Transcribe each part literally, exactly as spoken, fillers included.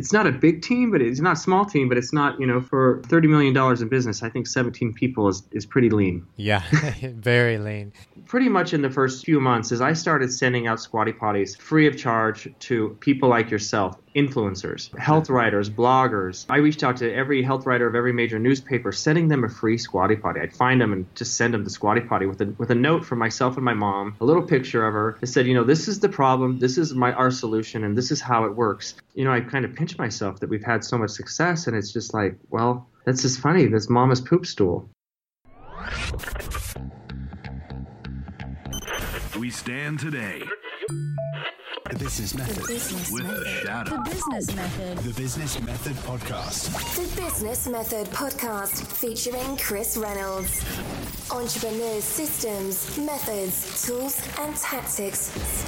it's not a big team, but it's not a small team, but it's not, you know, for thirty million dollars in business, I think seventeen people is, is pretty lean. Yeah, very lean. Pretty much in the first few months is I started sending out Squatty Potties free of charge to people like yourself, influencers, health writers, bloggers. I reached out to every health writer of every major newspaper, sending them a free Squatty Potty. I'd find them and just send them the Squatty Potty with a, with a note from myself and my mom, a little picture of her that said, you know, this is the problem, this is my our solution, and this is how it works. You know, I kind of pinch myself that we've had so much success, and it's just like, well, that's just funny. That's mama's poop stool. We stand today. The Business Method. The Business With Method. A shadow. The Business Method. The Business Method Podcast. The Business Method Podcast featuring Chris Reynolds. Entrepreneurs' systems, methods, tools, and tactics.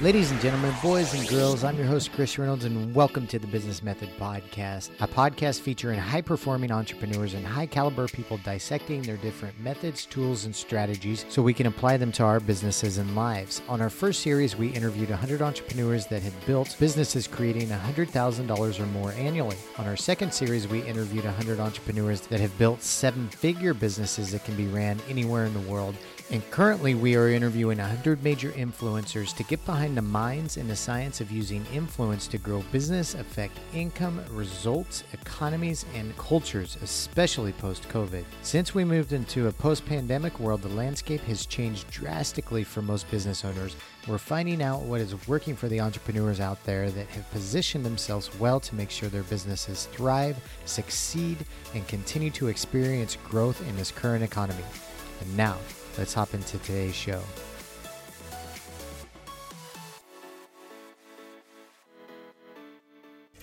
Ladies and gentlemen, boys and girls, I'm your host, Chris Reynolds, and welcome to the Business Method Podcast, a podcast featuring high-performing entrepreneurs and high-caliber people dissecting their different methods, tools, and strategies so we can apply them to our businesses and lives. On our first series, we interviewed one hundred entrepreneurs that had built businesses creating one hundred thousand dollars or more annually. On our second series, we interviewed one hundred entrepreneurs that have built seven-figure businesses that can be ran anywhere in the world. And currently, we are interviewing one hundred major influencers to get behind the minds and the science of using influence to grow business, affect income, results, economies, and cultures, especially post-COVID. Since we moved into a post-pandemic world, the landscape has changed drastically for most business owners. We're finding out what is working for the entrepreneurs out there that have positioned themselves well to make sure their businesses thrive, succeed, and continue to experience growth in this current economy. And now, let's hop into today's show.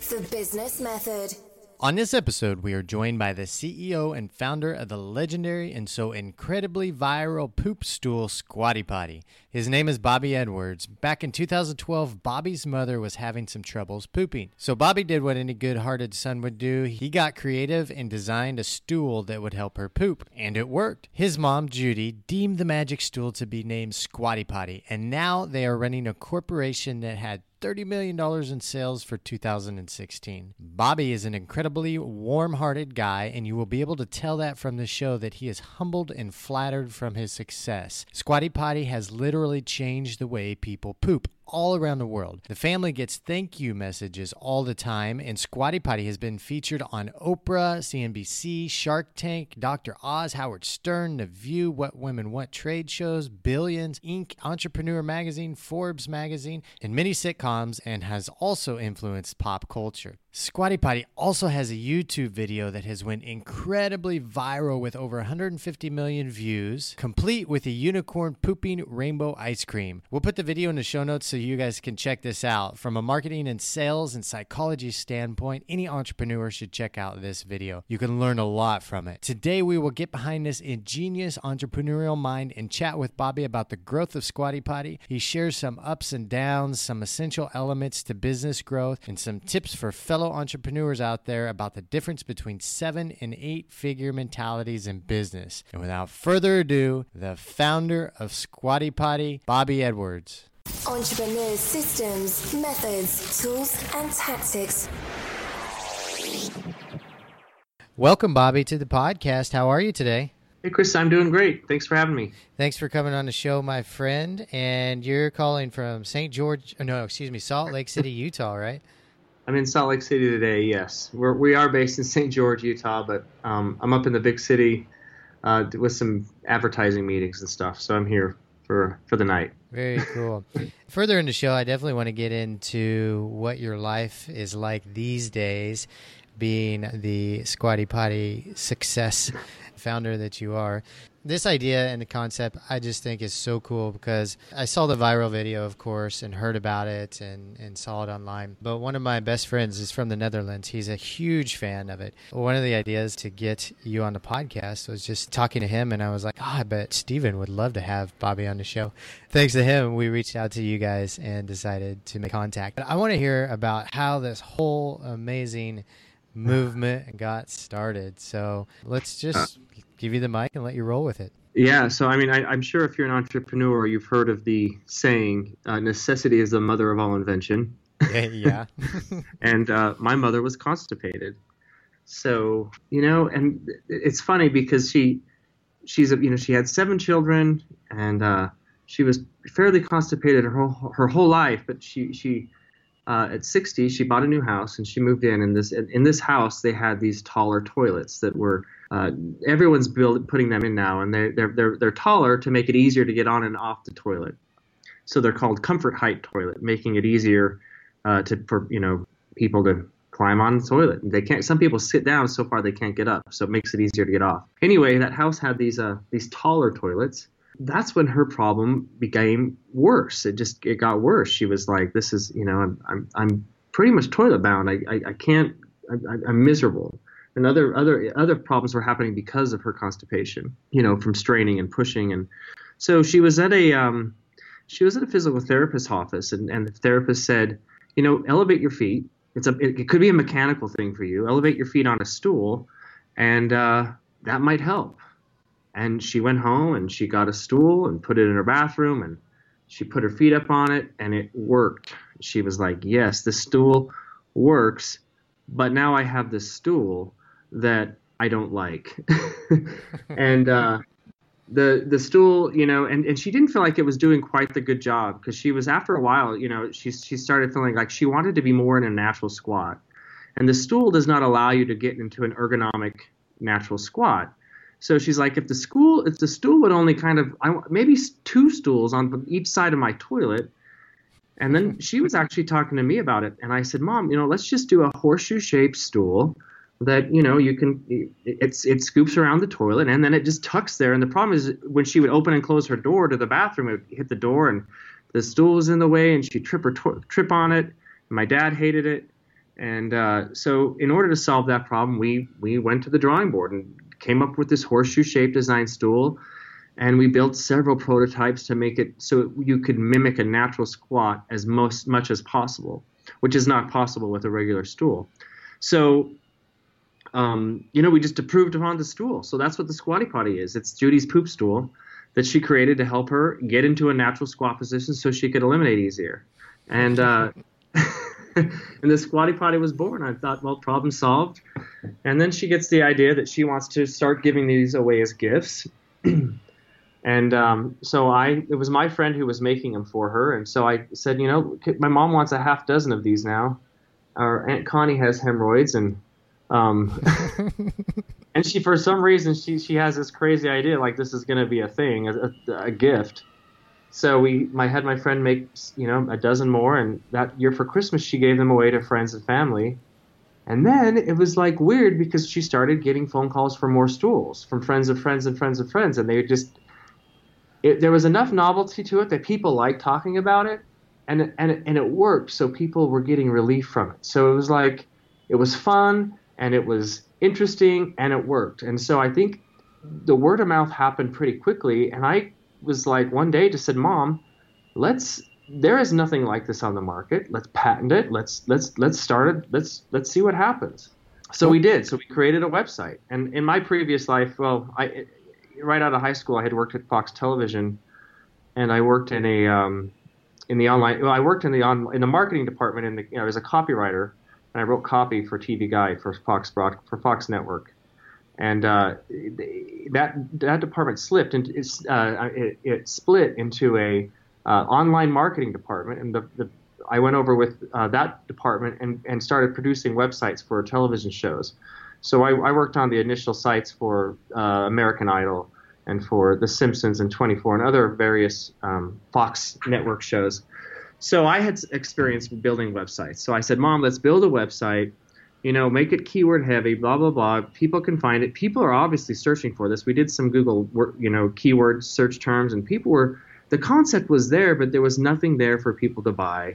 The Business Method. On this episode, we are joined by the C E O and founder of the legendary and so incredibly viral poop stool Squatty Potty. His name is Bobby Edwards. Back in two thousand twelve, Bobby's mother was having some troubles pooping. So Bobby did what any good-hearted son would do. He got creative and designed a stool that would help her poop, and it worked. His mom, Judy, deemed the magic stool to be named Squatty Potty, and now they are running a corporation that had thirty million dollars in sales for two thousand sixteen. Bobby is an incredibly warm-hearted guy, and you will be able to tell that from the show that he is humbled and flattered from his success. Squatty Potty has literally changed the way people poop all around the world. The family gets thank you messages all the time, and Squatty Potty has been featured on Oprah, C N B C, Shark Tank, Doctor Oz, Howard Stern, The View, What Women Want trade shows, Billions, Incorporated, Entrepreneur Magazine, Forbes Magazine, and many sitcoms, and has also influenced pop culture. Squatty Potty also has a YouTube video that has went incredibly viral with over one hundred fifty million views, complete with a unicorn pooping rainbow ice cream. We'll put the video in the show notes so you guys can check this out. From a marketing and sales and psychology standpoint, any entrepreneur should check out this video. You can learn a lot from it. Today, we will get behind this ingenious entrepreneurial mind and chat with Bobby about the growth of Squatty Potty. He shares some ups and downs, some essential elements to business growth, and some tips for fellow entrepreneurs out there about the difference between seven and eight figure mentalities in business. And without further ado, the founder of Squatty Potty, Bobby Edwards. Entrepreneurs' systems, methods, tools, and tactics. Welcome, Bobby, to the podcast. How are you today? Hey, Chris, I'm doing great. Thanks for having me. Thanks for coming on the show, my friend. And you're calling from Saint George, no, excuse me, Salt Lake City, Utah, right? I'm in Salt Lake City today, yes. We're, we are based in Saint George, Utah, but um, I'm up in the big city uh, with some advertising meetings and stuff, so I'm here for, for the night. Very cool. Further in the show, I definitely want to get into what your life is like these days, being the Squatty Potty success founder that you are. This idea and the concept I just think is so cool because I saw the viral video, of course, and heard about it and, and saw it online. But one of my best friends is from the Netherlands. He's a huge fan of it. One of the ideas to get you on the podcast was just talking to him, and I was like, oh, I bet Steven would love to have Bobby on the show. Thanks to him, we reached out to you guys and decided to make contact. But I want to hear about how this whole amazing movement got started. So let's just give you the mic and let you roll with it. Yeah. So, I mean, I, I'm sure if you're an entrepreneur, you've heard of the saying, uh, necessity is the mother of all invention. Yeah. And uh, my mother was constipated. So, you know, and it's funny because she, she's, you know, she had seven children, and uh, she was fairly constipated her whole, her whole life. But she, she uh, at sixty, she bought a new house and she moved in. And this, in this house, they had these taller toilets that were, uh, everyone's build, putting them in now. And they're, they're, they're, they're taller to make it easier to get on and off the toilet. So they're called comfort height toilet, making it easier uh, to, for, you know, people to climb on the toilet. They can't. Some people sit down so far they can't get up, so it makes it easier to get off. Anyway, that house had these uh, these taller toilets. That's when her problem became worse. It just it got worse. She was like, "This is, you know, I'm I'm, I'm pretty much toilet bound. I I, I can't. I, I, I'm miserable." And other other other problems were happening because of her constipation. You know, from straining and pushing, and so she was at a. Um, She was at a physical therapist's office, and, and the therapist said, you know, elevate your feet. It's a, it, it could be a mechanical thing for you. Elevate your feet on a stool, and uh, that might help. And she went home, and she got a stool and put it in her bathroom, and she put her feet up on it, and it worked. She was like, yes, this stool works, but now I have this stool that I don't like. and uh The the stool, you know, and, and she didn't feel like it was doing quite the good job, because she was, after a while, you know, she she started feeling like she wanted to be more in a natural squat. And the stool does not allow you to get into an ergonomic natural squat. So she's like, if the school, if the stool would only kind of, I, maybe two stools on each side of my toilet. And then she was actually talking to me about it. And I said, Mom, you know, let's just do a horseshoe-shaped stool that, you know, you can, it's, it scoops around the toilet, and then it just tucks there. And the problem is, when she would open and close her door to the bathroom, it would hit the door, and the stool was in the way, and she'd trip, her to- trip on it. And my dad hated it. And uh, so in order to solve that problem, we, we went to the drawing board and came up with this horseshoe-shaped design stool. And we built several prototypes to make it so you could mimic a natural squat as most, much as possible, which is not possible with a regular stool. So... Um, you know, we just improved upon the stool. So that's what the Squatty Potty is. It's Judy's poop stool that she created to help her get into a natural squat position so she could eliminate easier. And uh, and the Squatty Potty was born. I thought, well, problem solved. And then she gets the idea that she wants to start giving these away as gifts. and um, so I, it was my friend who was making them for her. And so I said, you know, my mom wants a half dozen of these now. Our Aunt Connie has hemorrhoids, and Um, and she, for some reason, she, she has this crazy idea, like this is going to be a thing, a, a, a gift. So we, my had my friend make, you know, a dozen more, and that year for Christmas, she gave them away to friends and family. And then it was like weird, because she started getting phone calls for more stools from friends of friends and friends of friends. And they just, it, there was enough novelty to it that people liked talking about it, and, and, and it worked. So people were getting relief from it. So it was like, it was fun. And it was interesting, and it worked. And so I think the word of mouth happened pretty quickly. And I was like, one day just said, Mom, let's, there is nothing like this on the market. Let's patent it. Let's, let's, let's start it. Let's, let's see what happens. So we did. So we created a website. And in my previous life, well, I, right out of high school, I had worked at Fox Television, and I worked in a, um, in the online, well, I worked in the on, in the marketing department, in the, you know, as a copywriter. And I wrote copy for T V Guide, for Fox Broad, for Fox Network, and uh, that that department slipped and it's, uh, it, it split into a uh, online marketing department. And the, the I went over with uh, that department and, and started producing websites for television shows. So I, I worked on the initial sites for uh, American Idol and for The Simpsons and twenty-four and other various um, Fox Network shows. So I had experience building websites. So I said, Mom, let's build a website, you know, make it keyword heavy, blah, blah, blah. People can find it. People are obviously searching for this. We did some Google, you know, keyword search terms, and people were, the concept was there, but there was nothing there for people to buy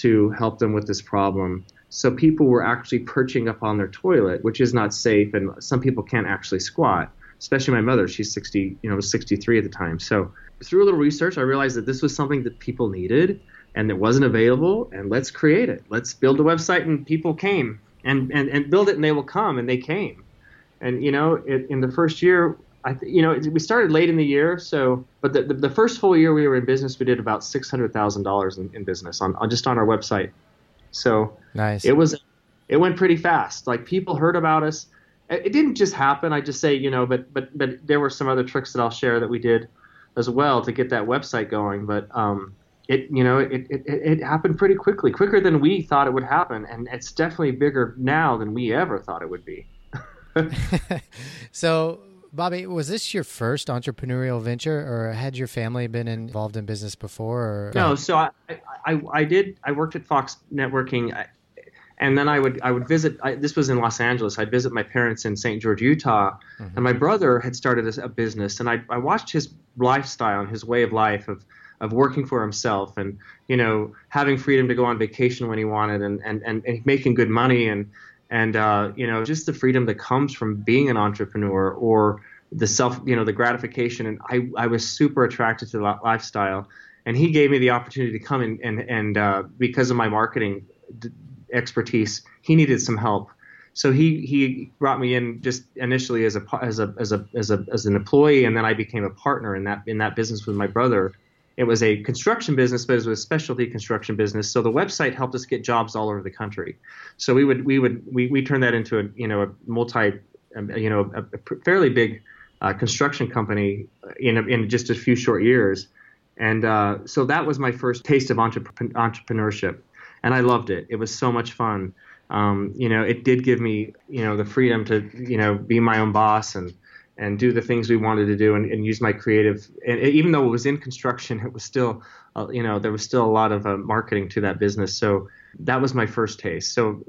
to help them with this problem. So people were actually perching up on their toilet, which is not safe. And some people can't actually squat, especially my mother. She's sixty, you know, sixty-three at the time. So through a little research, I realized that this was something that people needed and it wasn't available, and let's create it. Let's build a website, and people came, and, and, and build it and they will come, and they came. And, you know, it, in the first year, I th- you know, it, we started late in the year. So, but the, the, the first full year we were in business, we did about six hundred thousand dollars in, in business on, on just on our website So nice. It was, it went pretty fast. Like, people heard about us. It didn't just happen. I just say, you know, but, but, but there were some other tricks that I'll share that we did as well to get that website going. But, um, it, you know, it, it, it happened pretty quickly, quicker than we thought it would happen. And it's definitely bigger now than we ever thought it would be. So, Bobby, was this your first entrepreneurial venture, or had your family been involved in business before? Or? No. So I, I, I did, I worked at Fox Networking. I, And then I would I would visit, I, this was in Los Angeles, I'd visit my parents in Saint George, Utah, mm-hmm. and my brother had started a, a business, and I, I watched his lifestyle and his way of life of, of working for himself and, you know, having freedom to go on vacation when he wanted, and, and, and, and making good money, and, and uh, you know, just the freedom that comes from being an entrepreneur, or the self, you know, the gratification. And I, I was super attracted to the lifestyle, and he gave me the opportunity to come in, and, and uh, because of my marketing d- expertise, he needed some help, so he he brought me in just initially as a as a as a as a as an employee, and then I became a partner in that in that business with my brother. It was a construction business, but it was a specialty construction business. So the website helped us get jobs all over the country. So we would we would we we turned that into a you know a multi you know a, a fairly big uh, construction company in a, in just a few short years, and uh, so that was my first taste of entrep- entrepreneurship. And I loved it. It was so much fun. Um, you know, it did give me, you know, the freedom to, you know, be my own boss and, and do the things we wanted to do, and, and use my creative. And it, even though it was in construction, it was still, uh, you know, there was still a lot of uh, marketing to that business. So that was my first taste. So,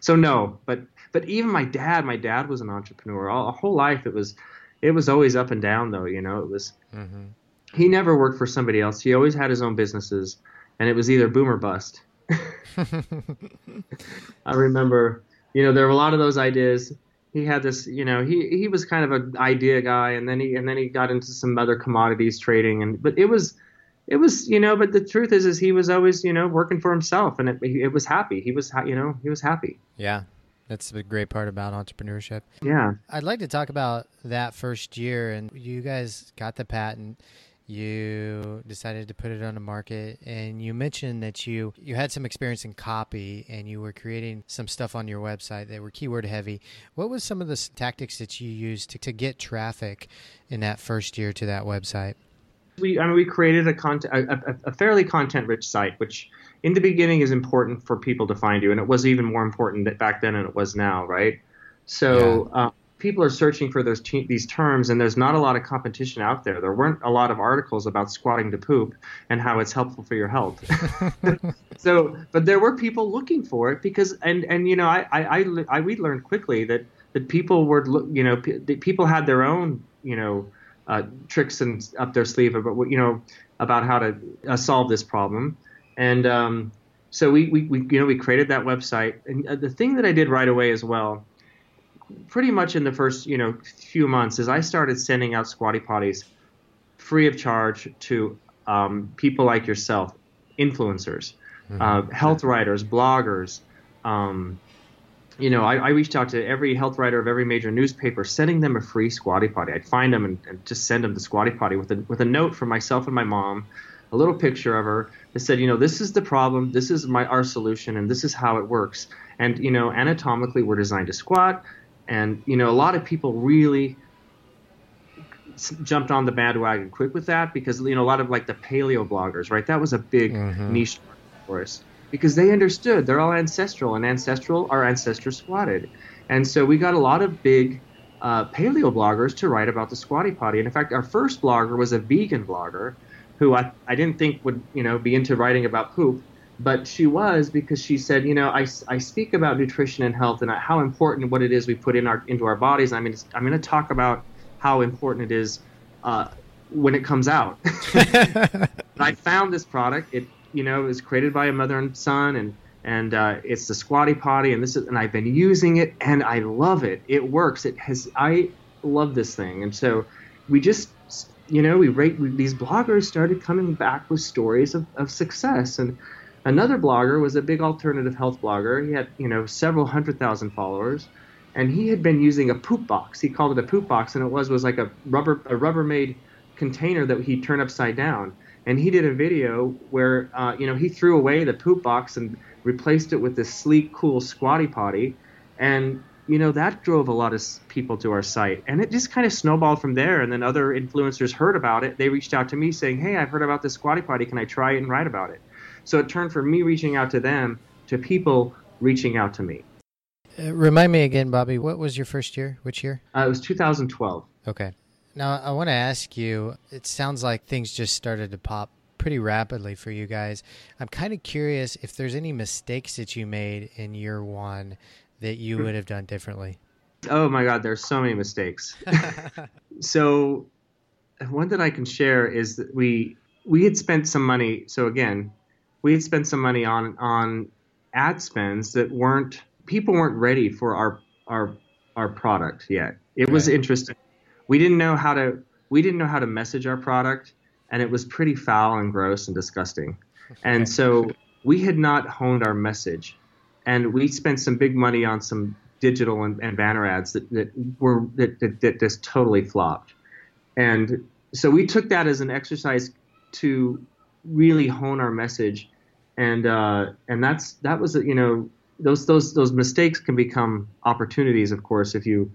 so no, but, but even my dad, my dad was an entrepreneur all, a whole life. It was, it was always up and down though. You know, it was, mm-hmm. he never worked for somebody else. He always had his own businesses, and it was either boom or bust. I remember, you know, there were a lot of those ideas. He had this, you know, he, he was kind of an idea guy, and then he and then he got into some other commodities trading, and but it was it was you know, but the truth is is he was always, you know, working for himself, and it it was happy. He was you know, he was happy. Yeah. That's the great part about entrepreneurship. Yeah. I'd like to talk about that first year, and you guys got the patent. You decided to put it on the market, and you mentioned that you, you had some experience in copy, and you were creating some stuff on your website that were keyword heavy. What was some of the tactics that you used to, to get traffic in that first year to that website? We, I mean, we created a, content, a, a fairly content-rich site, which in the beginning is important for people to find you, and it was even more important that back then than it was now, right? So... Yeah. Um, people are searching for those te- these terms, and there's not a lot of competition out there. There weren't a lot of articles about squatting to poop and how it's helpful for your health. So, but there were people looking for it because, and, and you know, I, I, I, I we learned quickly that, that people were, you know, p- people had their own, you know, uh, tricks and up their sleeve about, you know, about how to uh, solve this problem. And um, so we, we, we, you know, we created that website. And uh, the thing that I did right away as well, pretty much in the first, you know, few months, is I started sending out Squatty Potties free of charge to um, people like yourself, influencers, mm-hmm. uh, health writers, bloggers. Um, you know, I, I reached out to every health writer of every major newspaper, sending them a free Squatty Potty. I'd find them and, and just send them the Squatty Potty with a, with a note from myself and my mom, a little picture of her that said, you know, this is the problem, this is my our solution, and this is how it works. And, you know, anatomically, we're designed to squat. And, you know, a lot of people really jumped on the bandwagon quick with that because, you know, a lot of like the paleo bloggers, right? That was a big mm-hmm. niche for us because they understood they're all ancestral, and ancestral, our ancestors squatted. And so we got a lot of big uh, paleo bloggers to write about the Squatty Potty. And in fact, our first blogger was a vegan blogger who I, I didn't think would, you know, be into writing about poop. But she was, because she said, you know, I, I speak about nutrition and health and how important what it is we put in our into our bodies. I mean, I'm going to talk about how important it is uh, when it comes out. I found this product. It, you know, it was created by a mother and son, and and uh, it's the Squatty Potty, and this is, and I've been using it, and I love it. It works. It has. I love this thing, and so we just. You know, we, rate, we these bloggers started coming back with stories of, of success. And another blogger was a big alternative health blogger. He had, you know, several hundred thousand followers, and he had been using a poop box. He called it a poop box, and it was was like a rubber a Rubbermaid container that he'd turn upside down. And he did a video where, uh, you know, he threw away the poop box and replaced it with this sleek, cool Squatty Potty. And, you know, that drove a lot of people to our site. And it just kind of snowballed from there. And then other influencers heard about it. They reached out to me saying, hey, I've heard about this Squatty Potty. Can I try it and write about it? So it turned from me reaching out to them to people reaching out to me. Uh, remind me again, Bobby, what was your first year? Which year? Uh, it was two thousand twelve. Okay. Now, I want to ask you, it sounds like things just started to pop pretty rapidly for you guys. I'm kind of curious if there's any mistakes that you made in year one that you would have done differently. Oh my God, there's so many mistakes. So one that I can share is that we we had spent some money. So again, we had spent some money on on ad spends that weren't, people weren't ready for our our our product yet. It was interesting. We didn't know how to we didn't know how to message our product, and it was pretty foul and gross and disgusting. And so we had not honed our message, and we spent some big money on some digital and, and banner ads that, that were that, that, that just totally flopped. And so we took that as an exercise to really hone our message, and uh, and that's that was you know those those those mistakes can become opportunities, of course, if you.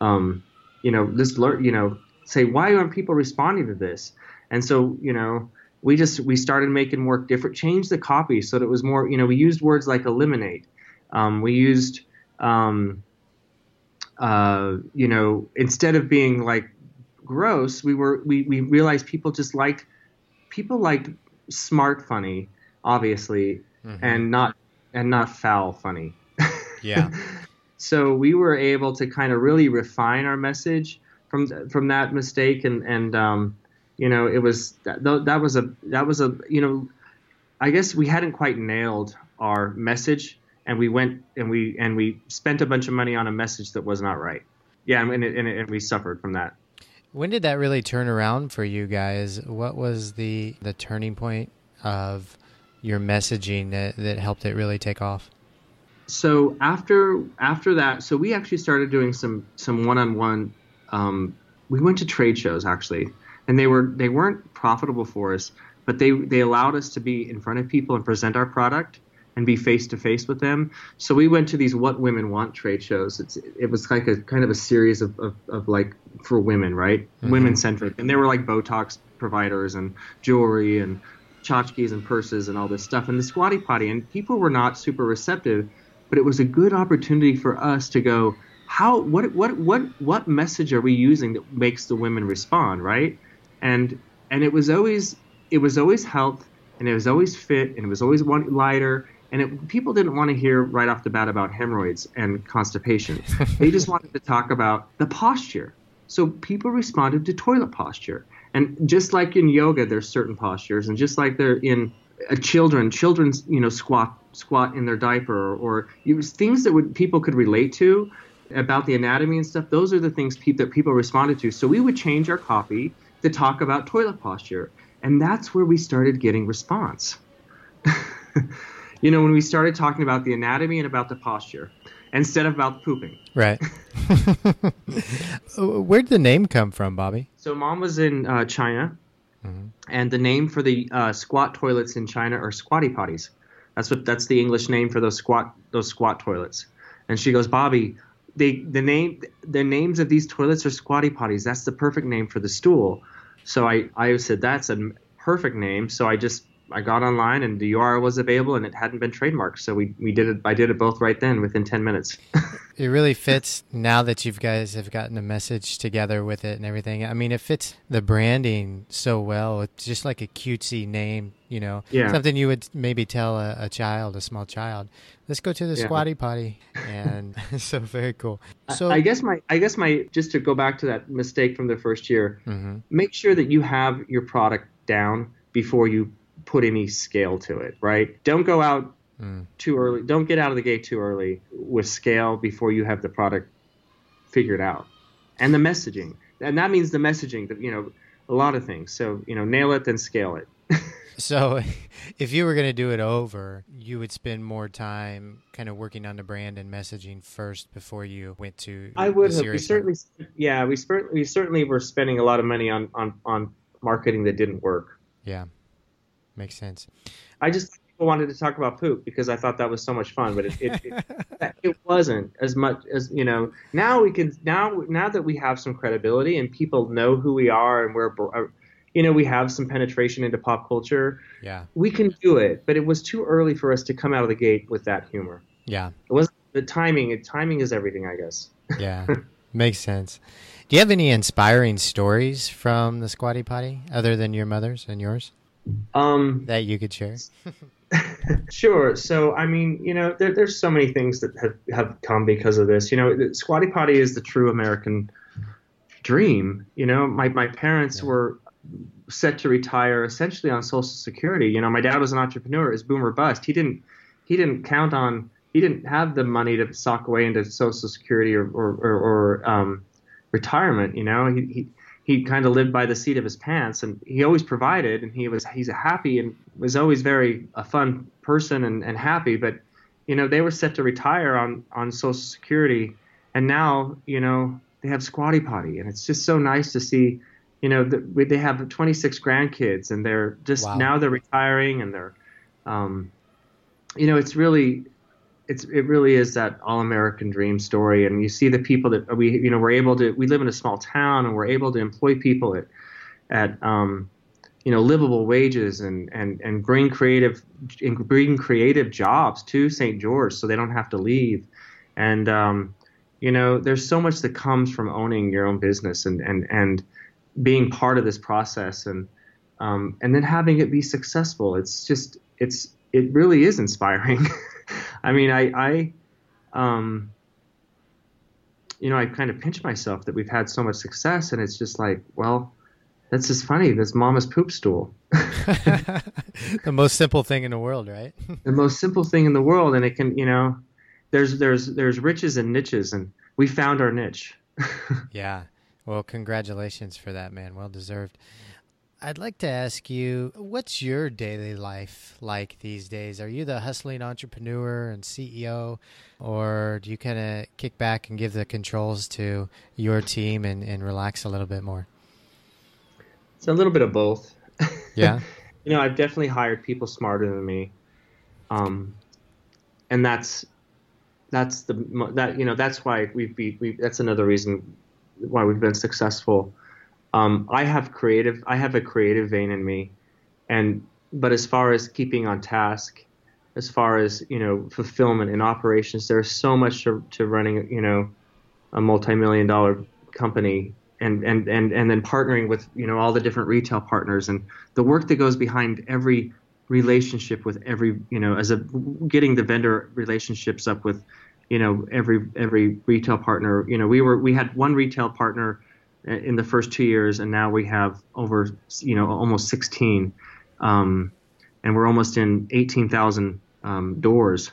Um, You know, just learn, you know, say, why aren't people responding to this? And so, you know, we just we started making work different, changed the copy so that it was more, you know, we used words like eliminate. Um, we used, um, uh, you know, instead of being like gross, we were we, we realized people just liked people liked smart funny, obviously, mm-hmm. and not and not foul funny. Yeah. So we were able to kind of really refine our message from th- from that mistake, and and um, you know it was that, that was a that was a you know I guess we hadn't quite nailed our message, and we went and we and we spent a bunch of money on a message that was not right. Yeah, and it, and, it, and we suffered from that. When did that really turn around for you guys? What was the the turning point of your messaging that, that helped it really take off? So after after that, so we actually started doing some some one-on-one. Um, we went to trade shows actually, and they were they weren't profitable for us, but they they allowed us to be in front of people and present our product and be face to face with them. So we went to these What Women Want trade shows. It's it was like a kind of a series of of, of like for women, right? Mm-hmm. Women centric, and they were like Botox providers and jewelry and tchotchkes and purses and all this stuff and the Squatty Potty, and people were not super receptive. But it was a good opportunity for us to go, how, what, what, what, what message are we using that makes the women respond, right? And and it was always, it was always health, and it was always fit, and it was always one lighter, and it, people didn't want to hear right off the bat about hemorrhoids and constipation. They just wanted to talk about the posture. So people responded to toilet posture, and just like in yoga, there's certain postures, and just like they're in uh, children, children's, you know, squat. squat in their diaper, or, or it was things that would, people could relate to about the anatomy and stuff. Those are the things pe- that people responded to. So we would change our copy to talk about toilet posture. And that's where we started getting response. You know, when we started talking about the anatomy and about the posture instead of about pooping. Right. Where'd the name come from, Bobby? So Mom was in uh, China, mm-hmm. and the name for the uh, squat toilets in China are Squatty Potties. That's what that's the English name for those squat those squat toilets. And she goes, Bobby, they the name the names of these toilets are Squatty Potties. That's the perfect name for the stool. So I, I said that's a perfect name. So I just I got online and the U R L was available and it hadn't been trademarked. So we, we did it I did it both right then within ten minutes. It really fits now that you guys have gotten the message together with it and everything. I mean, it fits the branding so well. It's just like a cutesy name, you know, yeah. Something you would maybe tell a, a child, a small child. Let's go to the yeah. Squatty Potty, and so very cool. So I, I guess my I guess my just to go back to that mistake from the first year. Mm-hmm. Make sure that you have your product down before you put any scale to it, right? Don't go out. Mm. Too early. Don't get out of the gate too early with scale before you have the product figured out, and the messaging. And that means the messaging, you know, a lot of things. So, you know, nail it, then scale it. So if you were going to do it over, you would spend more time kind of working on the brand and messaging first before you went to I would have. We certainly, yeah, we, we certainly were spending a lot of money on, on, on marketing that didn't work. Yeah, makes sense. I just wanted to talk about poop because I thought that was so much fun, but it it, it, it wasn't as much as, you know, now we can, now, now that we have some credibility and people know who we are and we're, you know, we have some penetration into pop culture. Yeah. We can do it, but it was too early for us to come out of the gate with that humor. Yeah. It wasn't the timing. It, timing is everything, I guess. Yeah. Makes sense. Do you have any inspiring stories from the Squatty Potty other than your mother's and yours um, that you could share? Sure. So, I mean, you know, there, there's so many things that have, have come because of this. You know, Squatty Potty is the true American dream. You know, my, my parents yeah. were set to retire essentially on Social Security. You know, my dad was an entrepreneur. It was boom or bust. He didn't he didn't count on he didn't have the money to sock away into Social Security or or, or, or um, retirement. You know, he he, he kind of lived by the seat of his pants, and he always provided. And he was he's happy and was always very a fun person and, and happy. But you know, they were set to retire on on Social Security, and now you know they have Squatty Potty, and it's just so nice to see. You know, the, they have twenty-six grandkids, and they're just wow. now they're retiring, and they're, um, you know, it's really, it's it really is that all-American dream story. And you see the people that we, you know, we're able to. We live in a small town, and we're able to employ people at, at, um, you know, livable wages, and and and bring creative, bring creative jobs to Saint George, so they don't have to leave, and um, you know, there's so much that comes from owning your own business, and and and. being part of this process and, um, and then having it be successful. It's just, it's, it really is inspiring. I mean, I, I, um, you know, I kind of pinch myself that we've had so much success, and it's just like, well, that's just funny. That's mama's poop stool. The most simple thing in the world, right? The most simple thing in the world. And it can, you know, there's, there's, there's riches and niches, and we found our niche. Yeah. Well, congratulations for that, man. Well deserved. I'd like to ask you, what's your daily life like these days? Are you the hustling entrepreneur and C E O, or do you kind of kick back and give the controls to your team and, and relax a little bit more? It's a little bit of both. Yeah. You know, I've definitely hired people smarter than me. Um, and that's, that's the, that, you know, that's why we've be, we, that's another reason why we've been successful. Um, I have creative, I have a creative vein in me. And, but as far as keeping on task, as far as, you know, fulfillment and operations, there's so much to, to running, you know, a multi-million dollar company and, and, and, and then partnering with, you know, all the different retail partners and the work that goes behind every relationship with every, you know, as a getting the vendor relationships up with, you know, every every retail partner. You know, we were we had one retail partner in the first two years, and now we have over, you know, almost sixteen, um, and we're almost in eighteen thousand um, doors.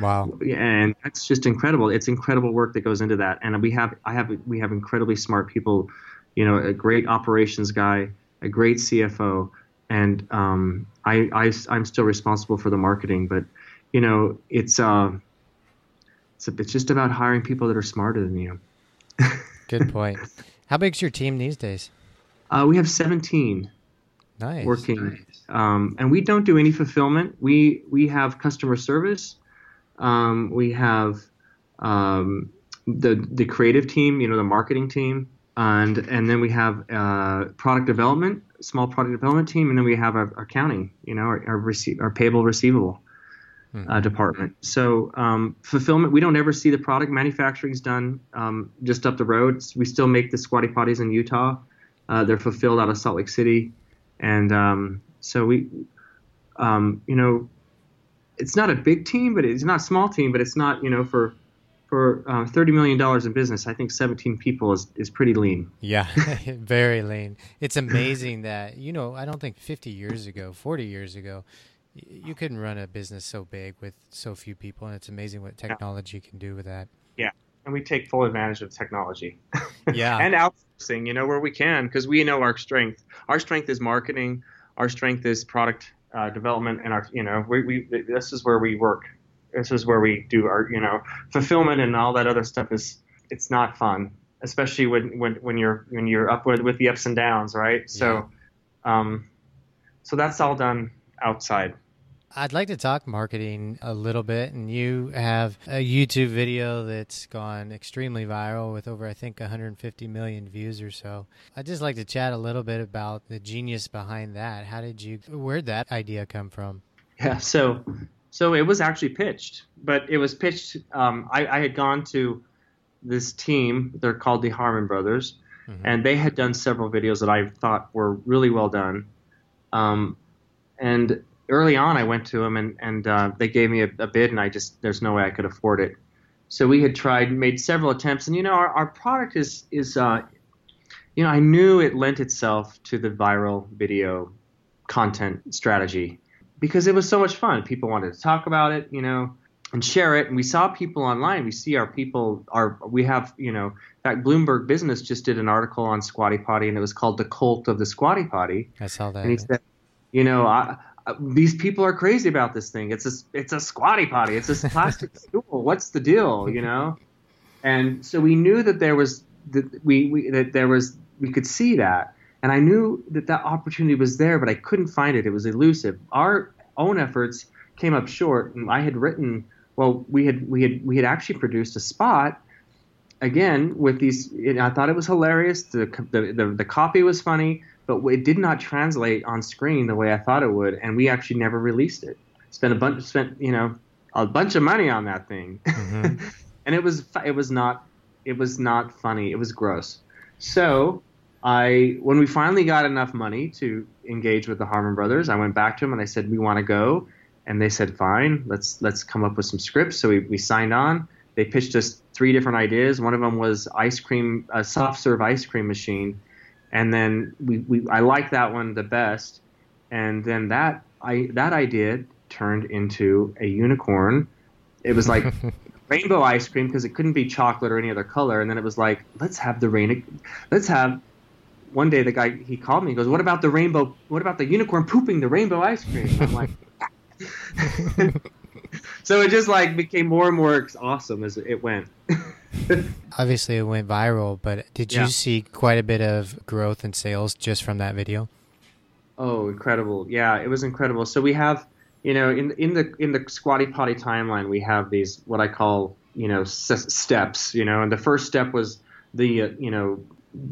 Wow! And that's just incredible. It's incredible work that goes into that, and we have I have we have incredibly smart people. You know, a great operations guy, a great C F O, and um, I, I I'm still responsible for the marketing. But you know, it's. Uh, So it's just about hiring people that are smarter than you. Good point. How big's your team these days? Uh, we have seventeen nice, working. Nice. Um, and we don't do any fulfillment. We we have customer service. Um, we have um, the the creative team, you know, the marketing team. And and then we have uh, product development, small product development team. And then we have our, our accounting, you know, our our, rece- our payable receivable. Uh, department. So um, fulfillment, we don't ever see the product. Manufacturing's done um, just up the road. We still make the Squatty Potties in Utah. Uh, they're fulfilled out of Salt Lake City, and um, so we, um, you know, it's not a big team, but it's not a small team, but it's not, you know, for for uh, thirty million dollars in business. I think seventeen people is is pretty lean. Yeah, very lean. It's amazing that, you know, I don't think fifty years ago, forty years ago, you couldn't run a business so big with so few people, and it's amazing what technology can do with that. Yeah, and we take full advantage of technology. Yeah. And outsourcing, you know, where we can, because we know our strength. Our strength is marketing. Our strength is product uh, development, and our, you know, we, we this is where we work. This is where we do our, you know, fulfillment and all that other stuff is it's not fun, especially when when, when you're when you're up with, with the ups and downs, right? Yeah. So, um, so that's all done outside. I'd like to talk marketing a little bit, and you have a YouTube video that's gone extremely viral with over, I think, one hundred fifty million views or so. I'd just like to chat a little bit about the genius behind that. How did you, where'd that idea come from? Yeah, so so it was actually pitched, but it was pitched, um, I, I had gone to this team, they're called the Harmon Brothers, mm-hmm. and they had done several videos that I thought were really well done, um, and early on, I went to them, and, and uh, they gave me a, a bid, and I just, there's no way I could afford it. So we had tried, made several attempts, and, you know, our, our product is, is uh, you know, I knew it lent itself to the viral video content strategy because it was so much fun. People wanted to talk about it, you know, and share it, and we saw people online. We see our people, our, we have, you know, that Bloomberg Business just did an article on Squatty Potty, and it was called The Cult of the Squatty Potty. I saw that. And he said, you know, I... these people are crazy about this thing. It's a, it's a squatty potty. It's this plastic stool. What's the deal, you know? And so we knew that there was that we, we that there was we could see that, and I knew that that opportunity was there, but I couldn't find it. It was elusive. Our own efforts came up short, and I had written. Well, we had we had we had actually produced a spot again with these. It, I thought it was hilarious. The the the, the copy was funny. But it did not translate on screen the way I thought it would, and we actually never released it. Spent a bunch, spent you know, a bunch of money on that thing, mm-hmm. and it was it was not it was not funny. It was gross. So I, when we finally got enough money to engage with the Harmon Brothers, I went back to them and I said, "We want to go," and they said, "Fine, let's let's come up with some scripts." So we we signed on. They pitched us three different ideas. One of them was ice cream, a soft serve ice cream machine. And then we, we I liked that one the best, and then that I that idea turned into a unicorn. It was like rainbow ice cream because it couldn't be chocolate or any other color. And then it was like, let's have the rain. Let's have. One day the guy he called me. He goes, what about the rainbow? What about the unicorn pooping the rainbow ice cream? And I'm like, so it just like became more and more awesome as it went. Obviously, it went viral, but did you yeah. see quite a bit of growth in sales just from that video? Oh, incredible. Yeah, it was incredible. So we have, you know, in in the in the Squatty Potty timeline, we have these what I call, you know, s- steps, you know, and the first step was the, uh, you know,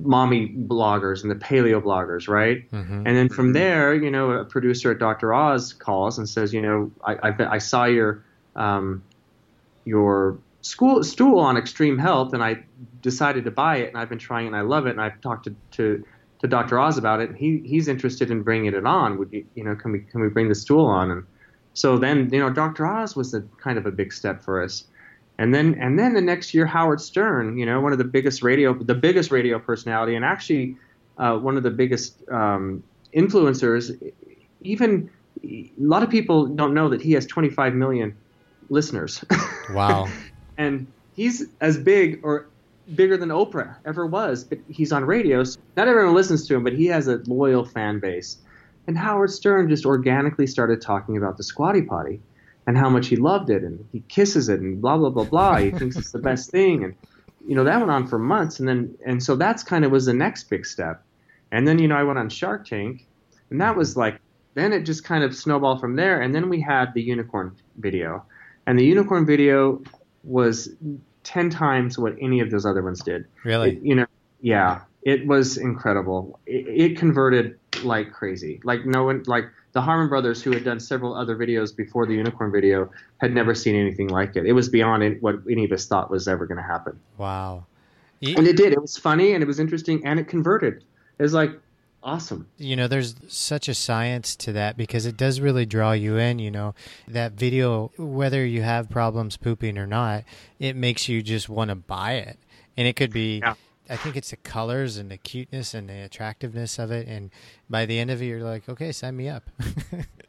mommy bloggers and the paleo bloggers, right? Mm-hmm. And then from there, you know, a producer at Doctor Oz calls and says, you know, I I, I saw your um, your school stool on Extreme Health, and I decided to buy it, and I've been trying it, and I love it, and I've talked to, to, to Doctor Oz about it. He he's interested in bringing it on. Would you, you know, can we can we bring the stool on? And so then, you know, Doctor Oz was a, kind of a big step for us. And then and then the next year, Howard Stern, you know, one of the biggest radio the biggest radio personality, and actually uh, one of the biggest um, influencers. Even a lot of people don't know that he has twenty-five million listeners. Wow. And he's as big or bigger than Oprah ever was, but he's on radio. So not everyone listens to him, but he has a loyal fan base. And Howard Stern just organically started talking about the Squatty Potty and how much he loved it, and he kisses it, and blah, blah, blah, blah. He thinks it's the best thing. And, you know, that went on for months. And then, and so that's kind of was the next big step. And then, you know, I went on Shark Tank, and that was like, then it just kind of snowballed from there. And then we had the unicorn video. And the unicorn video was ten times what any of those other ones did. Really? It, you know, yeah, it was incredible. It, it converted like crazy. Like no one, like the Harmon Brothers, who had done several other videos before the unicorn video, had never seen anything like it. It was beyond what any of us thought was ever going to happen. Wow. You, and it did. It was funny, and it was interesting, and it converted. It was like awesome. You know, there's such a science to that because it does really draw you in, you know, that video, whether you have problems pooping or not, it makes you just want to buy it. And it could be, yeah. I think it's the colors and the cuteness and the attractiveness of it. And by the end of it, you're like, okay, sign me up.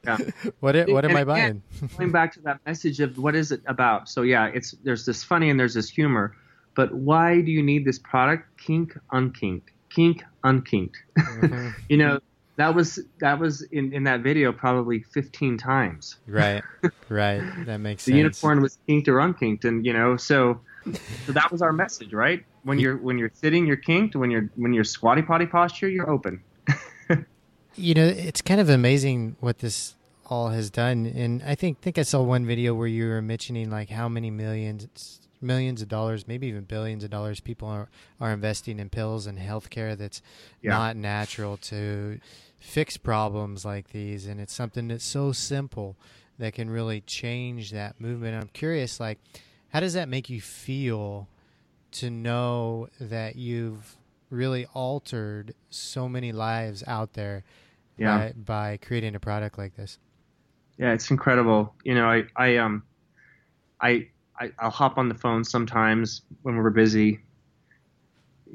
Yeah. What, what am and I buying? Again, going back to that message of what is it about? So yeah, it's, there's this funny and there's this humor, but why do you need this product? Kink, unkinked. Kink unkinked. Mm-hmm. You know, that was that was in, in that video probably fifteen times. Right. Right. That makes the sense. The unicorn was kinked or unkinked, and you know, so, so that was our message, right? When you're when you're sitting, you're kinked. When you're when you're squatty potty posture, you're open. You know, it's kind of amazing what this all has done. And I think think I saw one video where you were mentioning like how many millions millions of dollars, maybe even billions of dollars people are, are investing in pills and healthcare that's yeah. not natural to fix problems like these. And it's something that's so simple that can really change that movement. I'm curious, like, how does that make you feel to know that you've really altered so many lives out there yeah. by, by creating a product like this? Yeah, it's incredible. You know, I, I, um, I, I, I'll hop on the phone sometimes when we're busy.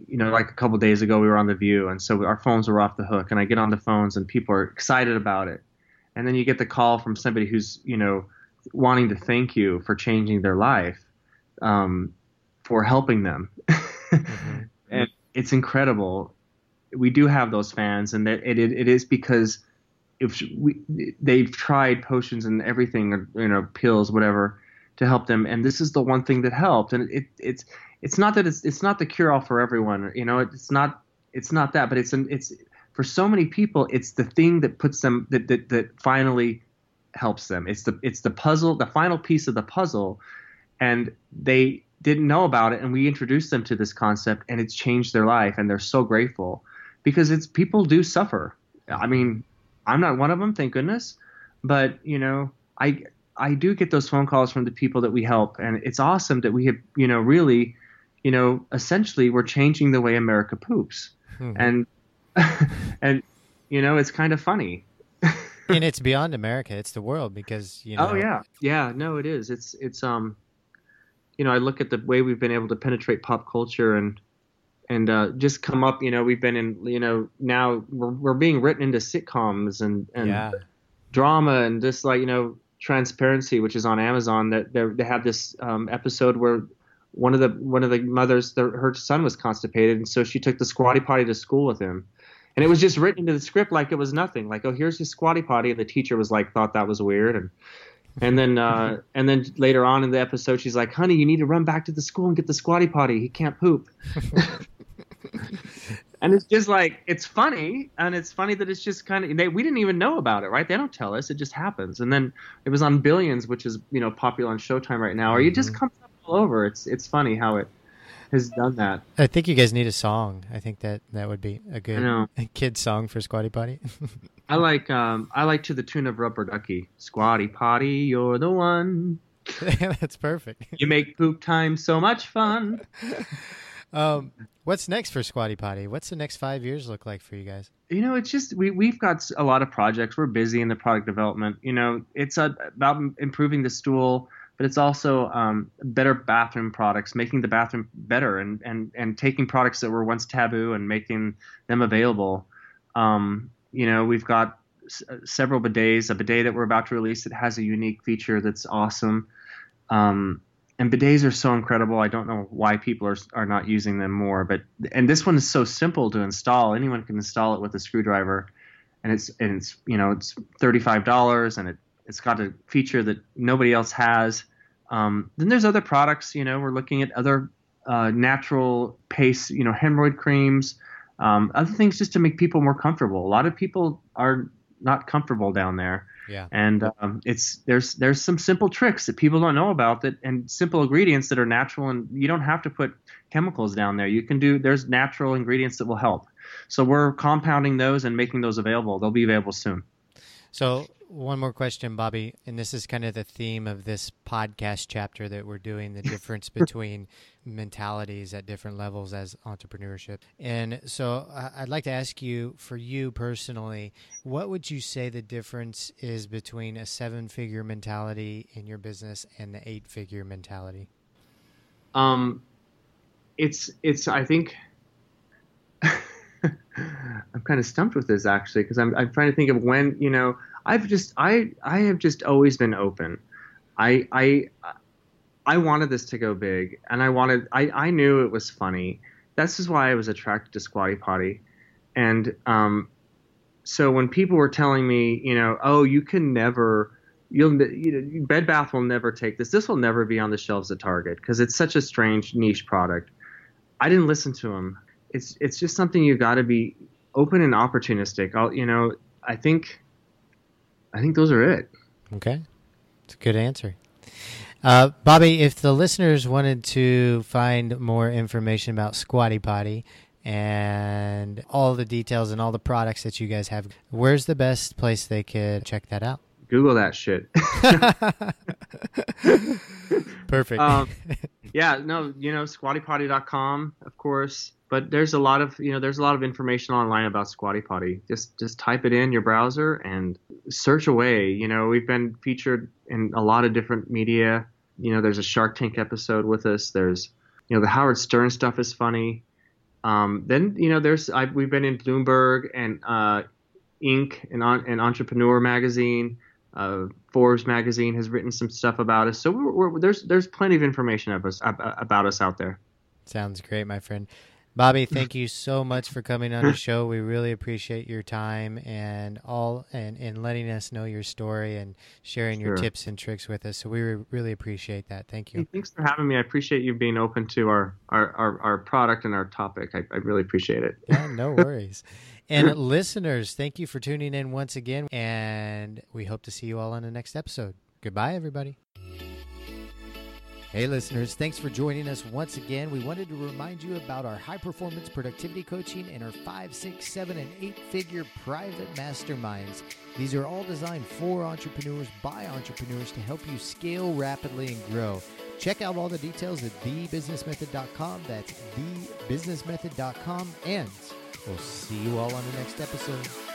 You know, like a couple of days ago, we were on The View, and so our phones were off the hook. And I get on the phones, and people are excited about it. And then you get the call from somebody who's, you know, wanting to thank you for changing their life, um, for helping them. Mm-hmm. And it's incredible. We do have those fans, and it it, it is because if we, they've tried potions and everything, or, you know, pills, whatever, to help them, and this is the one thing that helped. And it it's it's not that it's it's not the cure all for everyone, you know. It's not it's not that, but it's an, it's for so many people, it's the thing that puts them that that, that finally helps them. It's the it's the puzzle, the final piece of the puzzle, and they didn't know about it. And we introduced them to this concept, and it's changed their life, and they're so grateful because it's people do suffer. I mean, I'm not one of them, thank goodness, but you know, I. I do get those phone calls from the people that we help, and it's awesome that we have, you know, really, you know, essentially we're changing the way America poops. Hmm. And, and, you know, it's kind of funny. And it's beyond America. It's the world because, you know. Oh yeah. Yeah, no, it is. It's, it's, um, you know, I look at the way we've been able to penetrate pop culture and, and, uh, just come up, you know, we've been in, you know, now we're, we're being written into sitcoms and, and yeah. drama and just like, you know, Transparency, which is on Amazon, that they have this um, episode where one of the one of the mothers, the, her son was constipated, and so she took the Squatty Potty to school with him, and it was just written into the script like it was nothing. Like, oh, here's his Squatty Potty, and the teacher was like, thought that was weird, and and then uh, and then later on in the episode, she's like, honey, you need to run back to the school and get the Squatty Potty. He can't poop. And it's just like, it's funny, and it's funny that it's just kind of, they, we didn't even know about it, right? They don't tell us, it just happens. And then it was on Billions, which is, you know, popular on Showtime right now, or it just comes up all over. It's it's funny how it has done that. I think you guys need a song. I think that that would be a good kid song for Squatty Potty. I like, um, I like to the tune of Rubber Ducky, Squatty Potty, you're the one. That's perfect. You make poop time so much fun. Um, what's next for Squatty Potty? What's the next five years look like for you guys? You know, it's just, we, we've got a lot of projects. We're busy in the product development. You know, it's a, about improving the stool, but it's also, um, better bathroom products, making the bathroom better and, and, and taking products that were once taboo and making them available. Um, you know, we've got s- several bidets, a bidet that we're about to release that has a unique feature that's awesome. Um, And bidets are so incredible. I don't know why people are are not using them more. But and this one is so simple to install. Anyone can install it with a screwdriver, and it's and it's you know it's thirty-five dollars, and it it's got a feature that nobody else has. Um, then there's other products. You know, we're looking at other uh, natural paste, you know, hemorrhoid creams, um, other things just to make people more comfortable. A lot of people are not comfortable down there. Yeah. And um, it's there's there's some simple tricks that people don't know about that, and simple ingredients that are natural, and you don't have to put chemicals down there. You can do there's natural ingredients that will help. So we're compounding those and making those available. They'll be available soon. So one more question, Bobby, and this is kind of the theme of this podcast chapter that we're doing, the difference between mentalities at different levels as entrepreneurship. And so I'd like to ask you, for you personally, what would you say the difference is between a seven-figure mentality in your business and the eight-figure mentality? Um, it's, it's, I think... I'm kind of stumped with this actually, because I'm, I'm trying to think of when, you know, I've just, I, I have just always been open. I, I, I wanted this to go big, and I wanted, I, I knew it was funny. This is why I was attracted to Squatty Potty. And, um, so when people were telling me, you know, oh, you can never, you'll, you know, Bed Bath will never take this. This will never be on the shelves at Target because it's such a strange niche product. I didn't listen to them. It's it's just something you got to be open and opportunistic. I'll, you know, I think I think those are it. Okay. That's a good answer. Uh, Bobby, if the listeners wanted to find more information about Squatty Potty and all the details and all the products that you guys have, where's the best place they could check that out? Google that shit. Perfect. Um, yeah, no, you know, squatty potty dot com, of course. But there's a lot of, you know, there's a lot of information online about Squatty Potty. Just just type it in your browser and search away. You know, we've been featured in a lot of different media. You know, there's a Shark Tank episode with us. There's, you know, the Howard Stern stuff is funny. Um, then, you know, there's I, we've been in Bloomberg and uh, Incorporated and, on, and Entrepreneur Magazine. Uh, Forbes Magazine has written some stuff about us. So we're, we're, there's there's plenty of information of us, about us out there. Sounds great, my friend. Bobby, thank you so much for coming on the show. We really appreciate your time and all, and, and letting us know your story and sharing sure. your tips and tricks with us. So we re- really appreciate that. Thank you. Hey, thanks for having me. I appreciate you being open to our, our, our, our product and our topic. I, I really appreciate it. Yeah, no worries. And listeners, thank you for tuning in once again. And we hope to see you all on the next episode. Goodbye, everybody. Hey listeners, thanks for joining us once again. We wanted to remind you about our high-performance productivity coaching and our five, six, seven, and eight-figure private masterminds. These are all designed for entrepreneurs by entrepreneurs to help you scale rapidly and grow. Check out all the details at the business method dot com. That's the business method dot com. And we'll see you all on the next episode.